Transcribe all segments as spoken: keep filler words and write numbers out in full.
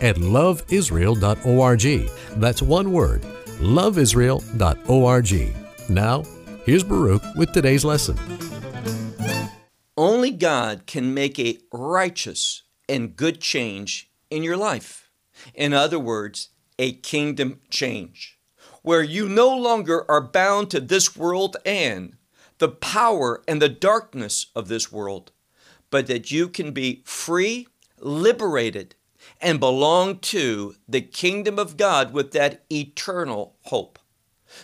at love israel dot org. That's one word, love israel dot org. Now, here's Baruch with today's lesson. Only God can make a righteous and good change in your life. In other words, a kingdom change, where you no longer are bound to this world and the power and the darkness of this world, but that you can be free, liberated, and belong to the kingdom of God with that eternal hope.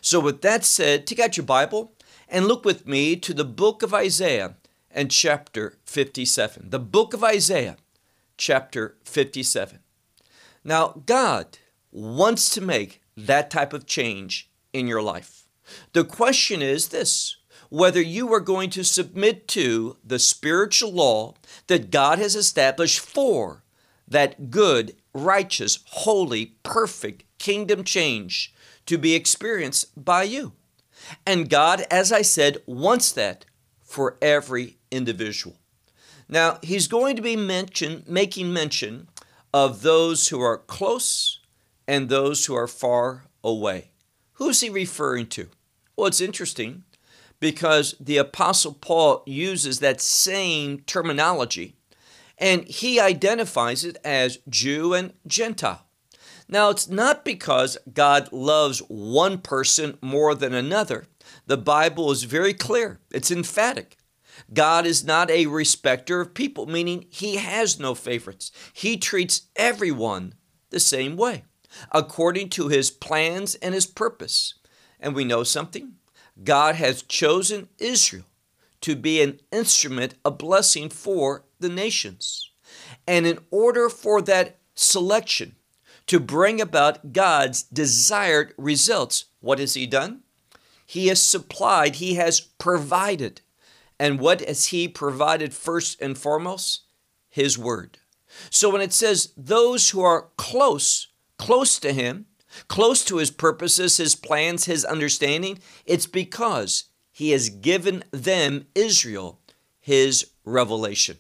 So with that said, take out your Bible and look with me to the book of Isaiah and chapter fifty-seven. The book of Isaiah, chapter fifty-seven. Now, God wants to make that type of change in your life. The question is this: whether you are going to submit to the spiritual law that God has established for that good, righteous, holy, perfect kingdom change to be experienced by you. And God, as I said, wants that for every individual. Now, he's going to be mention, making mention of those who are close and those who are far away. Who's he referring to? Well, it's interesting because the Apostle Paul uses that same terminology, and he identifies it as Jew and Gentile. Now, it's not because God loves one person more than another. The Bible is very clear. It's emphatic. God is not a respecter of people, meaning he has no favorites. He treats everyone the same way, according to his plans and his purpose. And we know something. God has chosen Israel to be an instrument, a blessing for the nations. And in order for that selection to bring about God's desired results, what has he done? He has supplied, he has provided. And what has he provided first and foremost? His word. So when it says those who are close, close to him, close to his purposes, his plans, his understanding, it's because he has given them, Israel, his revelation.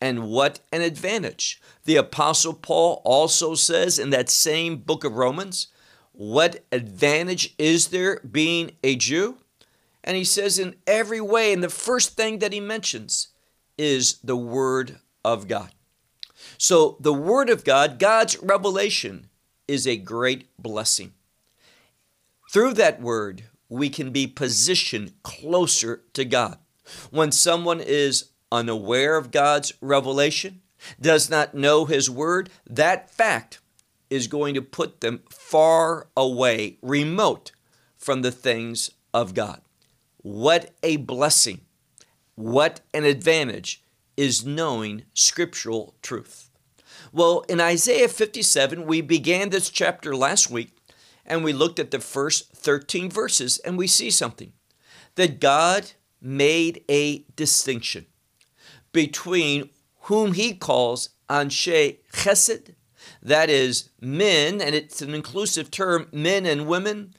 And what an advantage. The Apostle Paul also says in that same book of Romans, what advantage is there being a Jew? And he says in every way, and the first thing that he mentions is the Word of God. So the Word of God, God's revelation, is a great blessing. Through that word, we can be positioned closer to God. When someone is unaware of God's revelation, does not know his word, that fact is going to put them far away, remote from the things of God. What a blessing, what an advantage is knowing scriptural truth. Well, in Isaiah fifty-seven, we began this chapter last week, and we looked at the first thirteen verses, and we see something, that God made a distinction between whom he calls Anshe Chesed, that is men, and it's an inclusive term, men and women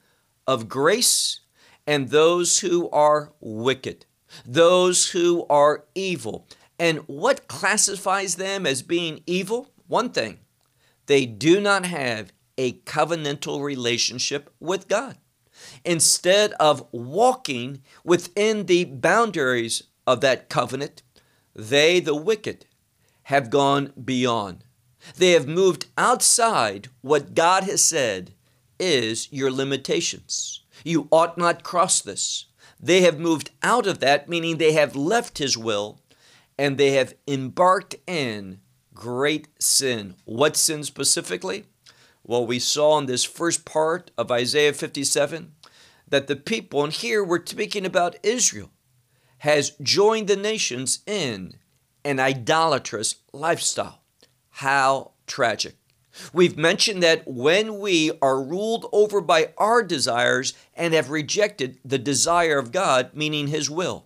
of grace, and those who are wicked, those who are evil. And what classifies them as being evil? One thing, they do not have a covenantal relationship with God. Instead of walking within the boundaries of that covenant, they, the wicked, have gone beyond. They have moved outside what God has said is your limitations. You ought not cross this. They have moved out of that, meaning they have left his will, and they have embarked in great sin. What sin specifically? Well, we saw in this first part of Isaiah fifty-seven that the people, and here we're speaking about Israel, has joined the nations in an idolatrous lifestyle. How tragic. We've mentioned that when we are ruled over by our desires and have rejected the desire of God, meaning His will,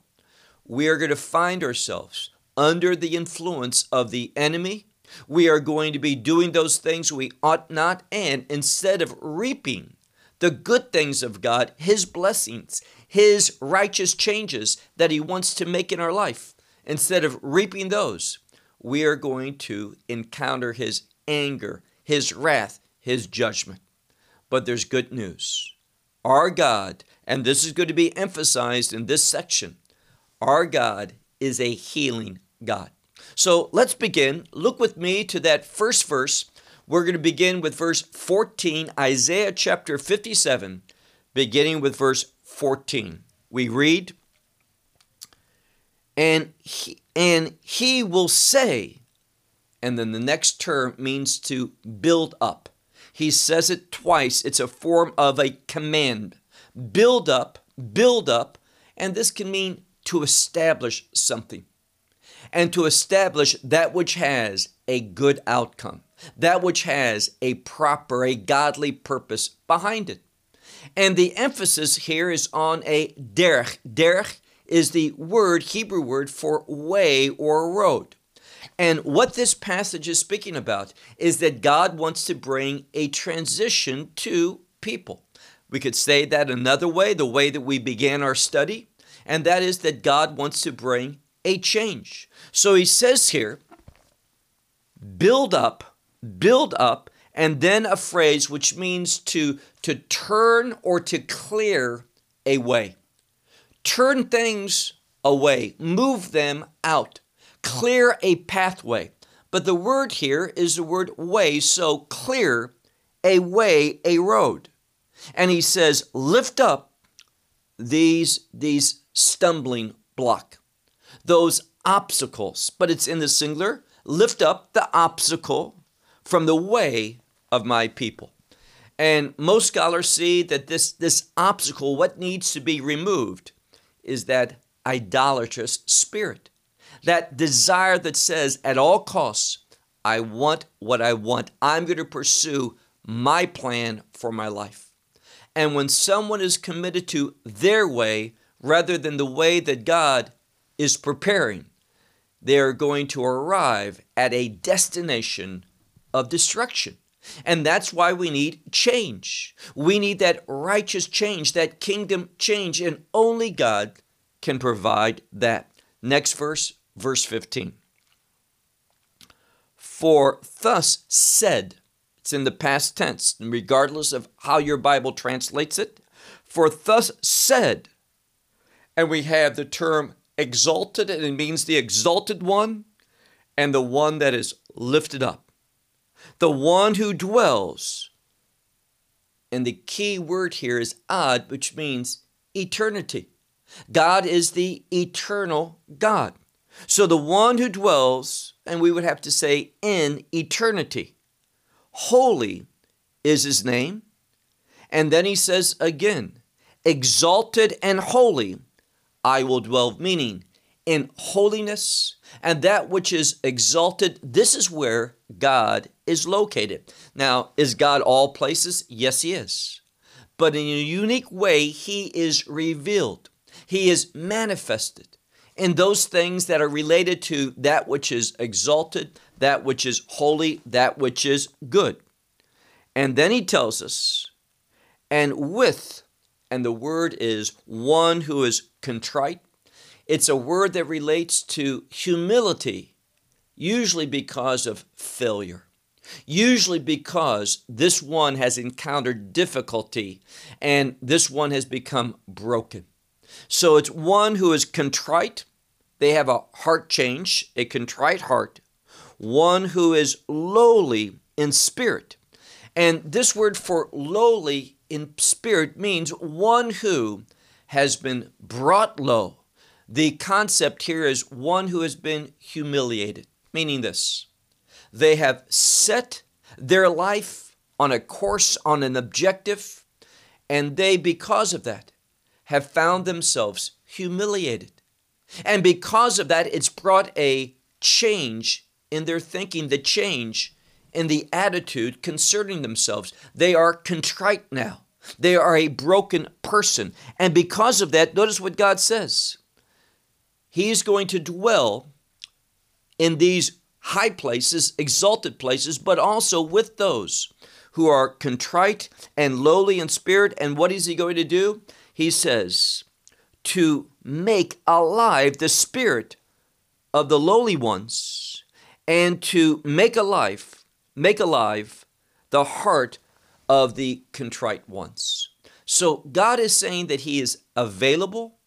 we are going to find ourselves under the influence of the enemy. We are going to be doing those things we ought not, and instead of reaping the good things of God, His blessings, His righteous changes that He wants to make in our life, instead of reaping those, we are going to encounter His anger, His wrath, His judgment. But there's good news. Our God, and this is going to be emphasized in this section, our God is a healing God. So let's begin. Look with me to that first verse. We're going to begin with verse fourteen, Isaiah chapter fifty-seven, beginning with verse fourteen. We read, and he, and he will say, and then the next term means to build up. He says it twice. It's a form of a command. Build up, build up, and this can mean to establish something, and to establish that which has a good outcome, that which has a proper, a godly purpose behind it. And the emphasis here is on a derech. Derech is the word, Hebrew word for way or road. And what this passage is speaking about is that God wants to bring a transition to people. We could say that another way, the way that we began our study, and that is that God wants to bring a change. So he says here, build up, build up, and then a phrase which means to, to turn or to clear a way. Turn things away, move them out, clear a pathway. But the word here is the word way, so clear a way, a road. And he says, lift up these, these stumbling block, those obstacles, but it's in the singular, lift up the obstacle from the way of my people. And most scholars see that this, this obstacle, what needs to be removed is that idolatrous spirit, that desire that says at all costs, I want what I want. I'm going to pursue my plan for my life. And when someone is committed to their way rather than the way that God is preparing, they are going to arrive at a destination of destruction. And that's why we need change. We need that righteous change, that kingdom change, and only God can provide that. Next verse, verse fifteen. For thus said, it's in the past tense, and regardless of how your Bible translates it, for thus said, and we have the term exalted, and it means the exalted one and the one that is lifted up. The one who dwells, and the key word here is ad, which means eternity. God is the eternal God. So the one who dwells, and we would have to say in eternity, holy is his name. And then he says again, exalted and holy, I will dwell, meaning in holiness and that which is exalted. This is where God is located. Now, is God all places? Yes, he is. But in a unique way, he is revealed. He is manifested in those things that are related to that which is exalted, that which is holy, that which is good. And then he tells us, and with, and the word is one who is contrite. It's a word that relates to humility, usually because of failure. Usually because this one has encountered difficulty and this one has become broken. So it's one who is contrite. They have a heart change, a contrite heart. One who is lowly in spirit. And this word for lowly in spirit means one who has been brought low. The concept here is one who has been humiliated, meaning this. They have set their life on a course, on an objective, and they, because of that, have found themselves humiliated. And because of that, it's brought a change in their thinking, the change in the attitude concerning themselves. They are contrite now. They are a broken person. And because of that, notice what God says. He is going to dwell in these high places, exalted places, but also with those who are contrite and lowly in spirit. And what is he going to do? He says, to make alive the spirit of the lowly ones and to make alive, make alive the heart of the contrite ones. So God is saying that he is available,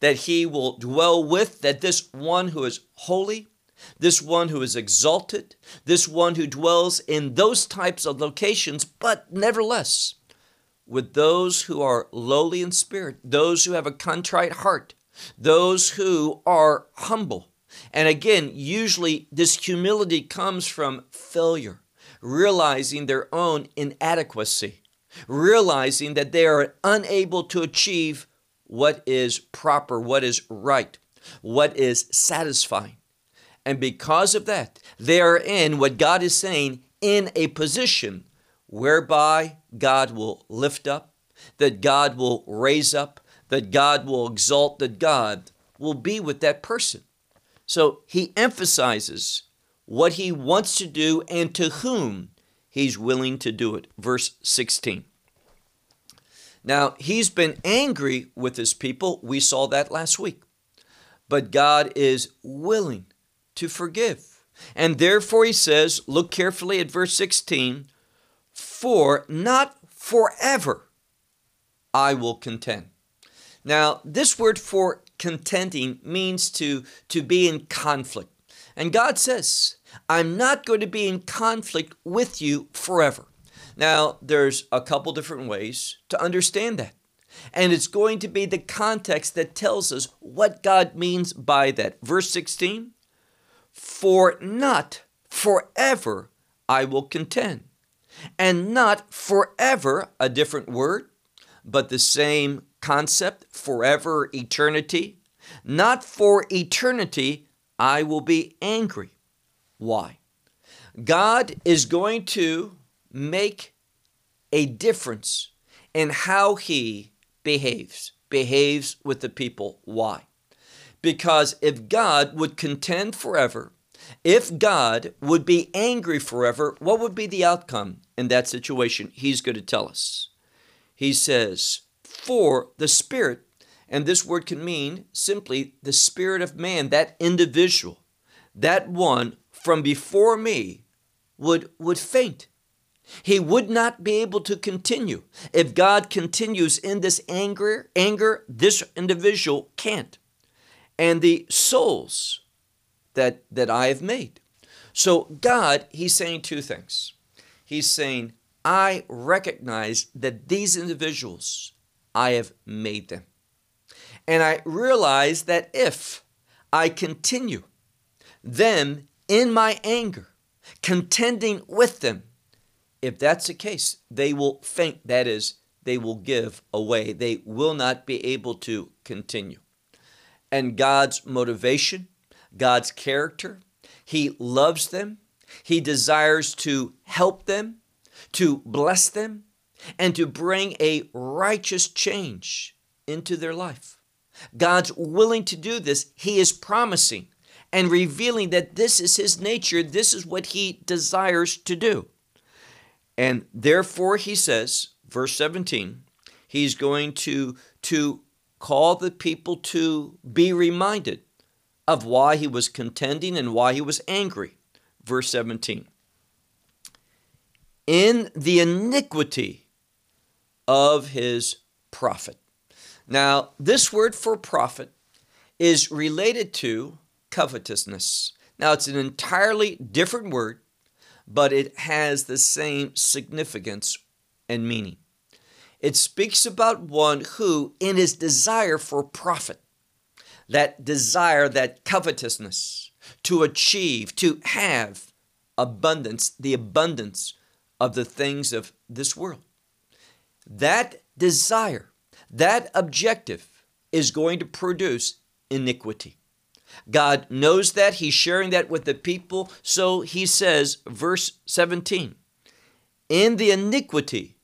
that he will dwell with, that this one who is holy, this one who is exalted, this one who dwells in those types of locations, but nevertheless, with those who are lowly in spirit, those who have a contrite heart, those who are humble. And again, usually this humility comes from failure, realizing their own inadequacy, realizing that they are unable to achieve what is proper, what is right, what is satisfying. And because of that, they are in what God is saying, in a position whereby God will lift up, that God will raise up, that God will exalt, that God will be with that person. So he emphasizes what he wants to do and to whom he's willing to do it. Verse sixteen. Now, he's been angry with his people. We saw that last week. But God is willing to forgive. And therefore he says, look carefully at verse sixteen, for not forever I will contend. Now, this word for contending means to, to be in conflict. And God says, I'm not going to be in conflict with you forever. Now, there's a couple different ways to understand that. And it's going to be the context that tells us what God means by that. Verse sixteen, for not forever I will contend. And not forever, a different word, but the same concept, forever, eternity. Not for eternity I will be angry. Why? God is going to make a difference in how he behaves, behaves with the people. Why? Because if God would contend forever, if God would be angry forever, what would be the outcome in that situation? He's going to tell us. He says, for the spirit, and this word can mean simply the spirit of man, that individual, that one from before me would, would faint. He would not be able to continue. If God continues in this anger, anger, this individual can't. And the souls that, that I have made. So God, he's saying two things. He's saying, I recognize that these individuals, I have made them. And I realize that if I continue them in my anger, contending with them, if that's the case, they will faint. That is, they will give away. They will not be able to continue. And God's motivation, God's character, he loves them. He desires to help them, to bless them, and to bring a righteous change into their life. God's willing to do this. He is promising and revealing that this is his nature. This is what he desires to do. And therefore, he says, verse seventeen, he's going to, to call the people to be reminded of why he was contending and why he was angry. Verse seventeen, in the iniquity of his prophet. Now, this word for prophet is related to covetousness. Now, it's an entirely different word, but it has the same significance and meaning. It speaks about one who, in his desire for profit, that desire, that covetousness, to achieve, to have abundance, the abundance of the things of this world. That desire, that objective is going to produce iniquity. God knows that. He's sharing that with the people. So he says, verse seventeen, in the iniquity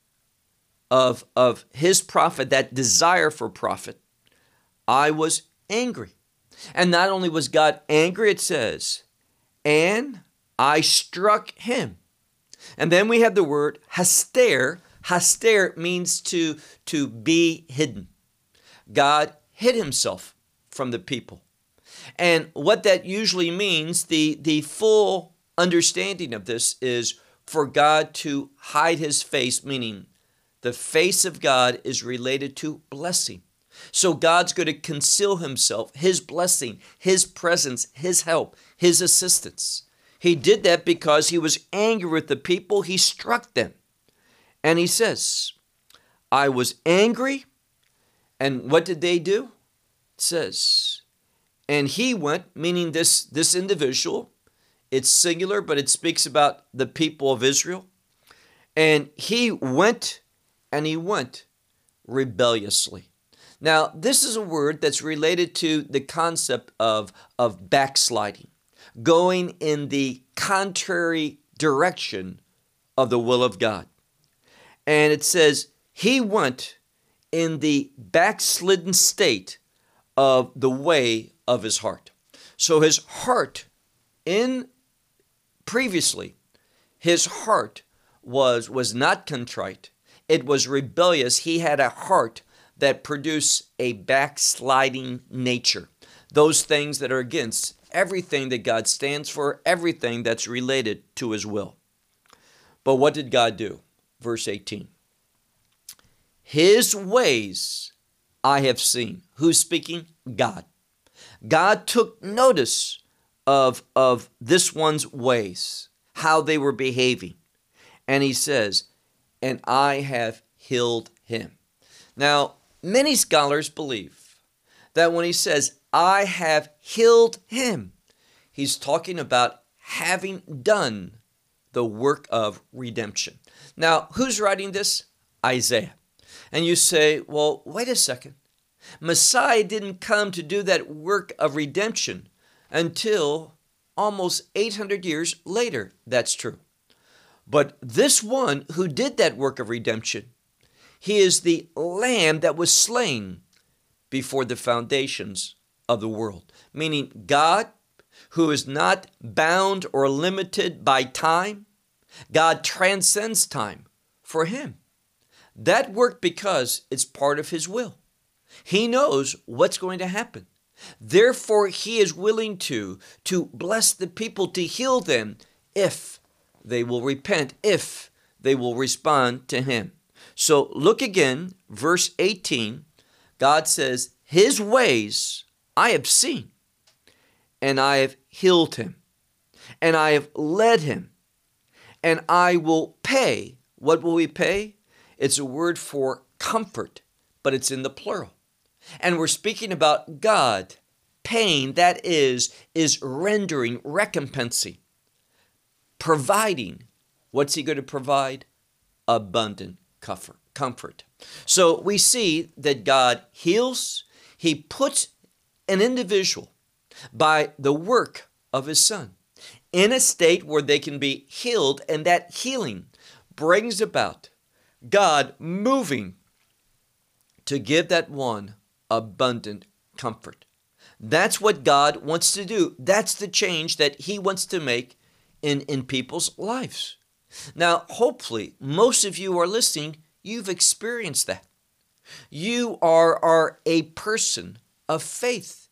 of, of his prophet, that desire for prophet, I was angry. And not only was God angry, it says, and I struck him. And then we have the word haster. Haster means to, to be hidden. God hid himself from the people. And what that usually means, the, the full understanding of this is for God to hide his face, meaning the face of God is related to blessing. So God's going to conceal himself, his blessing, his presence, his help, his assistance. He did that because he was angry with the people. He struck them. And he says, I was angry. And what did they do? It says, and he went, meaning this, this individual. It's singular, but it speaks about the people of Israel. And he went, and he went rebelliously. Now, this is a word that's related to the concept of, of backsliding, going in the contrary direction of the will of God. And it says, he went in the backslidden state of the way of his heart. So his heart, in previously, his heart was, was not contrite. It was rebellious. He had a heart that produce a backsliding nature. Those things that are against everything that God stands for, everything that's related to his will. But what did God do? Verse eighteen. His ways I have seen. Who's speaking? God. God took notice of, of this one's ways, how they were behaving. And he says, and I have healed him. Now, many scholars believe that when he says, I have healed him, he's talking about having done the work of redemption. Now, who's writing this? Isaiah. And you say, well, wait a second. Messiah didn't come to do that work of redemption until almost eight hundred years later. That's true. But this one who did that work of redemption, he is the lamb that was slain before the foundations of the world. Meaning God, who is not bound or limited by time, God transcends time for him. That worked because it's part of his will. He knows what's going to happen. Therefore, he is willing to, to bless the people, to heal them, if they will repent, if they will respond to him. So look again, verse eighteen, God says, his ways I have seen, and I have healed him, and I have led him, and I will pay. What will we pay? It's a word for comfort, but it's in the plural. And we're speaking about God paying, that is, is rendering, recompensing, providing. What's he going to provide? Abundant comfort. Comfort. So we see that God heals. He puts an individual by the work of his son in a state where they can be healed, and that healing brings about God moving to give that one abundant comfort. That's what God wants to do. That's the change that he wants to make in, in people's lives. Now, hopefully, most of you are listening, you've experienced that. You are, are a person of faith,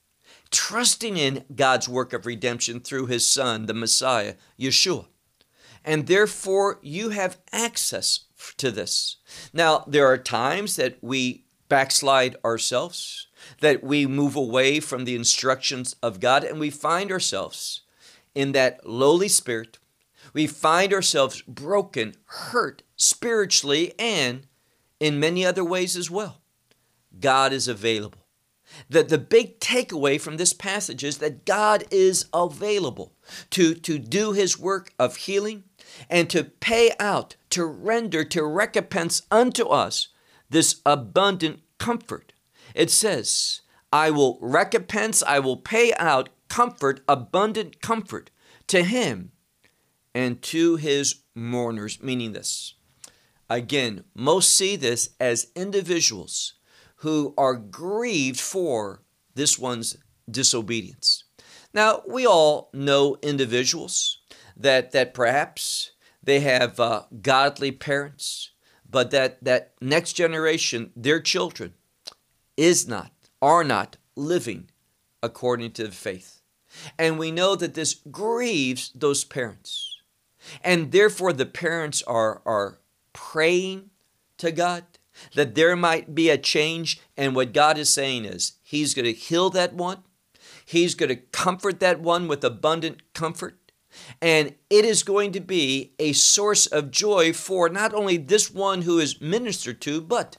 trusting in God's work of redemption through his son, the Messiah, Yeshua. And therefore, you have access to this. Now, there are times that we backslide ourselves, that we move away from the instructions of God, and we find ourselves in that lowly spirit. We find ourselves broken, hurt spiritually, and in many other ways as well. God is available. The, the big takeaway from this passage is that God is available to, to do his work of healing and to pay out, to render, to recompense unto us this abundant comfort. It says, I will recompense, I will pay out comfort, abundant comfort to him and to his mourners. Meaning this, again, most see this as individuals who are grieved for this one's disobedience. Now, we all know individuals that, that perhaps they have uh, godly parents, but that, that next generation, their children, is not, are not living according to the faith. And we know that this grieves those parents. And therefore, the parents are, are praying to God that there might be a change. And what God is saying is he's going to heal that one. He's going to comfort that one with abundant comfort. And it is going to be a source of joy for not only this one who is ministered to, but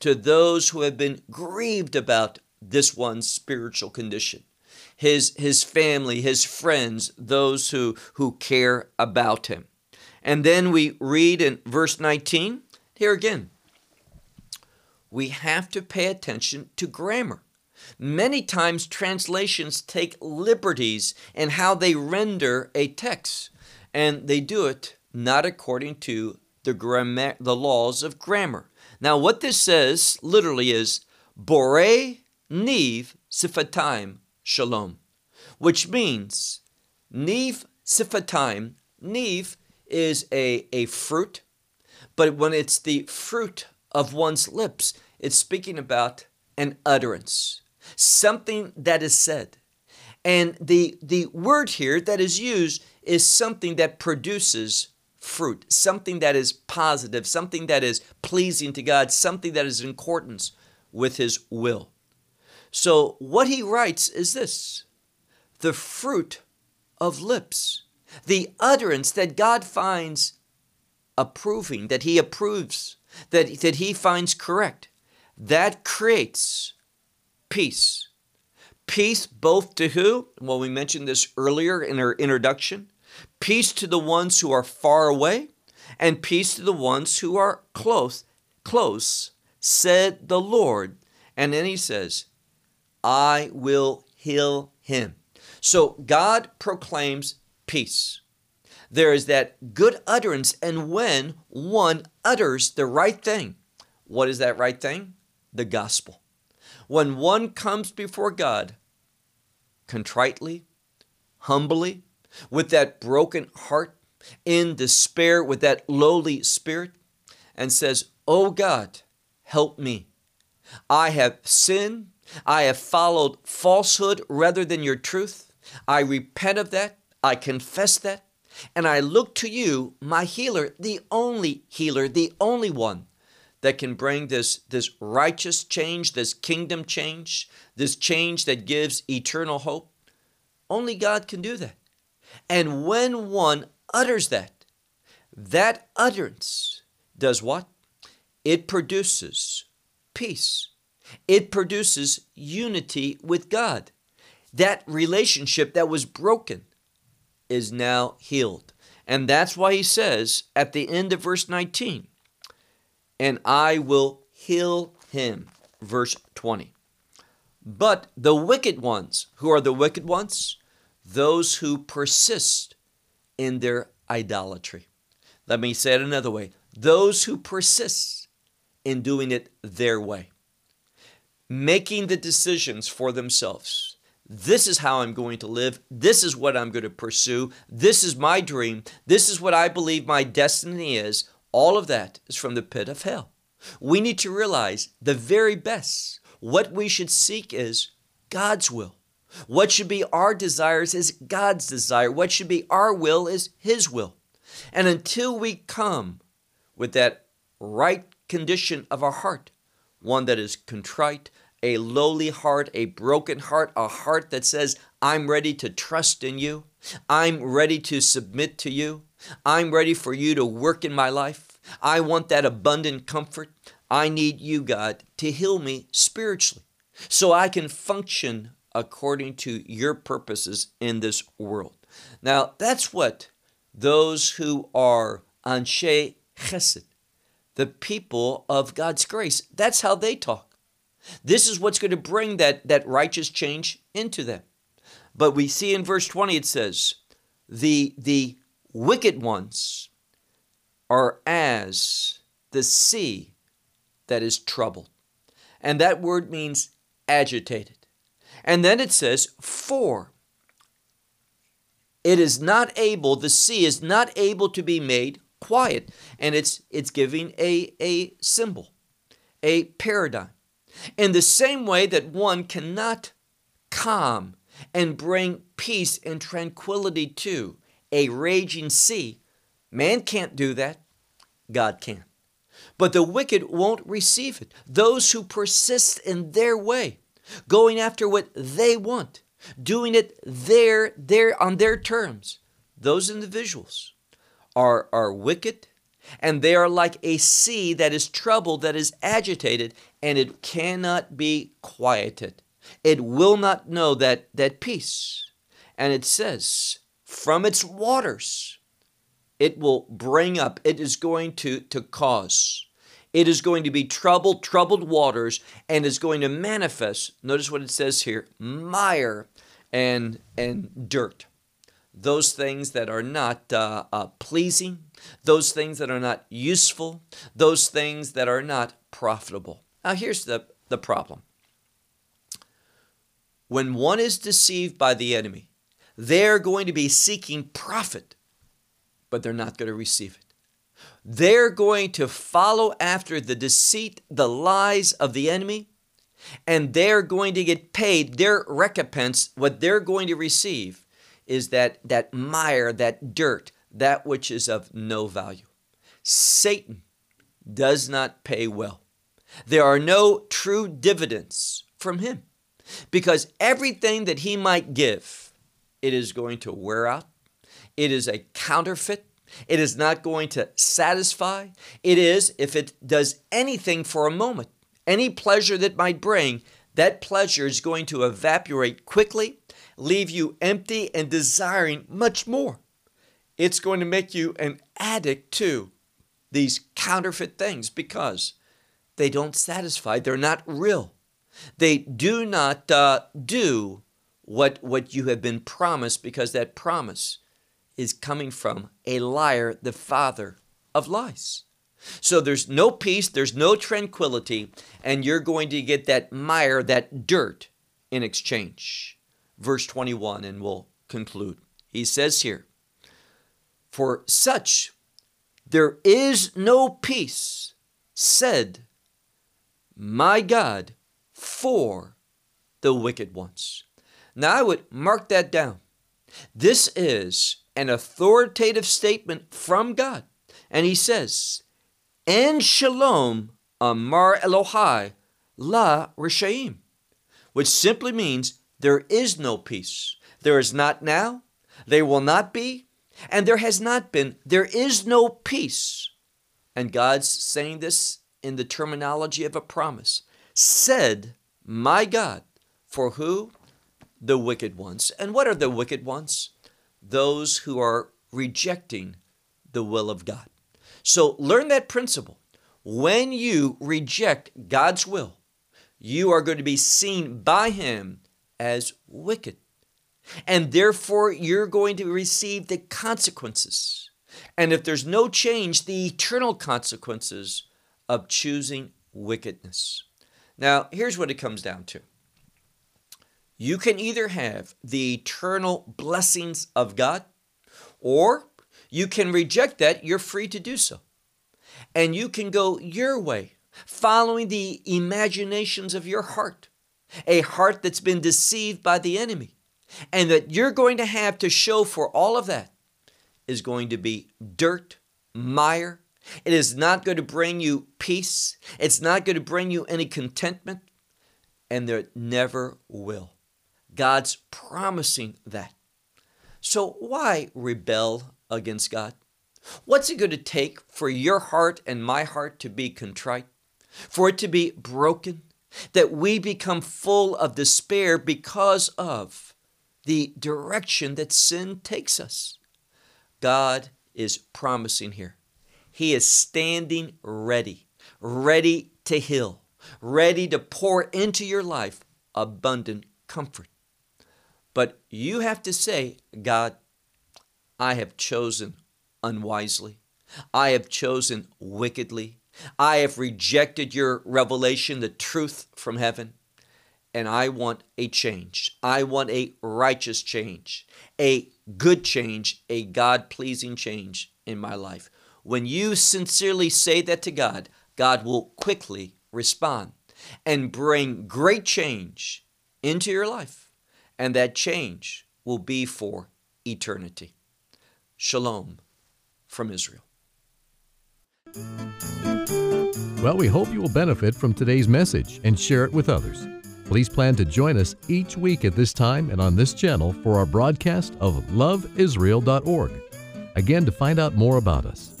to those who have been grieved about this one's spiritual condition, his, his family, his friends, those who, who care about him. And then we read in verse nineteen, here again, we have to pay attention to grammar. Many times translations take liberties in how they render a text, and they do it not according to the grammar, the laws of grammar. Now, what this says literally is Borei Niv Sifatayim Shalom, which means Niv Sifatayim. Niv is a, a fruit, but when it's the fruit of one's lips, it's speaking about an utterance, something that is said. And the, the word here that is used is something that produces fruit, something that is positive, something that is pleasing to God, something that is in accordance with his will. So what he writes is this, the fruit of lips, the utterance that God finds approving, that he approves, that, that he finds correct, that creates peace. Peace both to who? Well, we mentioned this earlier in our introduction. Peace to the ones who are far away, and peace to the ones who are close, close, said the Lord. And then he says, I will heal him. So God proclaims peace. There is that good utterance, and when one utters the right thing, what is that right thing? The gospel. When one comes before God contritely, humbly, with that broken heart, in despair, with that lowly spirit, and says, oh God, help me. I have sinned. I have followed falsehood rather than your truth. I repent of that. I confess that. And I look to you, my healer, the only healer, the only one that can bring this, this righteous change, this kingdom change, this change that gives eternal hope. Only God can do that. And when one utters that, that utterance does what? It produces peace. It produces unity with God. That relationship that was broken is now healed. And that's why he says at the end of verse nineteen, and I will heal him. Verse twenty. But the wicked ones, who are the wicked ones? Those who persist in their idolatry. Let me say it another way. Those who persist in doing it their way. Making the decisions for themselves. This is how I'm going to live. This is what I'm going to pursue. This is my dream. This is what I believe my destiny is. All of that is from the pit of hell. We need to realize the very best. What we should seek is God's will. What should be our desires is God's desire. What should be our will is his will. And until we come with that right condition of our heart, one that is contrite, a lowly heart, a broken heart, a heart that says, I'm ready to trust in you. I'm ready to submit to you. I'm ready for you to work in my life. I want that abundant comfort. I need you, God, to heal me spiritually so I can function according to your purposes in this world. Now, that's what those who are Anshe Chesed, the people of God's grace, that's how they talk. This is what's going to bring that, that righteous change into them. But we see in verse twenty, it says, the, the wicked ones are as the sea that is troubled. And that word means agitated. And then it says, for it is not able, the sea is not able to be made quiet. And it's it's giving a, a symbol, a paradigm. In the same way that one cannot calm and bring peace and tranquility to a raging sea, man can't do that, God can. But the wicked won't receive it. Those who persist in their way, going after what they want, doing it their, their, on their terms, those individuals are, are wicked, and they are like a sea that is troubled, that is agitated, and it cannot be quieted. It will not know that, that peace. And it says, from its waters, it will bring up, it is going to, to cause. It is going to be troubled, troubled waters, and is going to manifest, notice what it says here, mire and, and dirt. Those things that are not uh, uh, pleasing, those things that are not useful, those things that are not profitable. Now here's the, the problem. When one is deceived by the enemy, they're going to be seeking profit, but they're not going to receive it. They're going to follow after the deceit, the lies of the enemy, and they're going to get paid their recompense. What they're going to receive is that, that mire, that dirt, that which is of no value. Satan does not pay well. There are no true dividends from him, because everything that he might give, it is going to wear out. It is a counterfeit. It is not going to satisfy. It is, if it does anything for a moment, any pleasure that might bring, that pleasure is going to evaporate quickly, leave you empty and desiring much more. It's going to make you an addict to these counterfeit things because they don't satisfy. They're not real. They do not uh, do what, what you have been promised, because that promise is coming from a liar, the father of lies. So there's no peace, there's no tranquility, and you're going to get that mire, that dirt in exchange. Verse twenty-one, and we'll conclude. He says here, for such there is no peace, said my God, for the wicked ones. Now I would mark that down. This is an authoritative statement from God. And he says, En shalom amar Elohai la rishaim, which simply means there is no peace. There is not now, there will not be, and there has not been. There is no peace. And God's saying this in the terminology of a promise. Said my God, for who? The wicked ones. And what are the wicked ones? Those who are rejecting the will of God. So learn that principle. When you reject God's will, you are going to be seen by him as wicked. And therefore, you're going to receive the consequences. And if there's no change, the eternal consequences of choosing wickedness. Now, here's what it comes down to. You can either have the eternal blessings of God, or you can reject that. You're free to do so. And you can go your way, following the imaginations of your heart, a heart that's been deceived by the enemy. And that you're going to have to show for all of that is going to be dirt, mire. It is not going to bring you peace. It's not going to bring you any contentment. And there never will. God's promising that. So why rebel against God? What's it going to take for your heart and my heart to be contrite? For it to be broken? That we become full of despair because of the direction that sin takes us? God is promising here. He is standing ready, ready to heal, ready to pour into your life abundant comfort. But you have to say, God, I have chosen unwisely. I have chosen wickedly. I have rejected your revelation, the truth from heaven, and I want a change. I want a righteous change, a good change, a God-pleasing change in my life. When you sincerely say that to God, God will quickly respond and bring great change into your life, and that change will be for eternity. Shalom from Israel. Well, we hope you will benefit from today's message and share it with others. Please plan to join us each week at this time and on this channel for our broadcast of love israel dot org. Again, to find out more about us,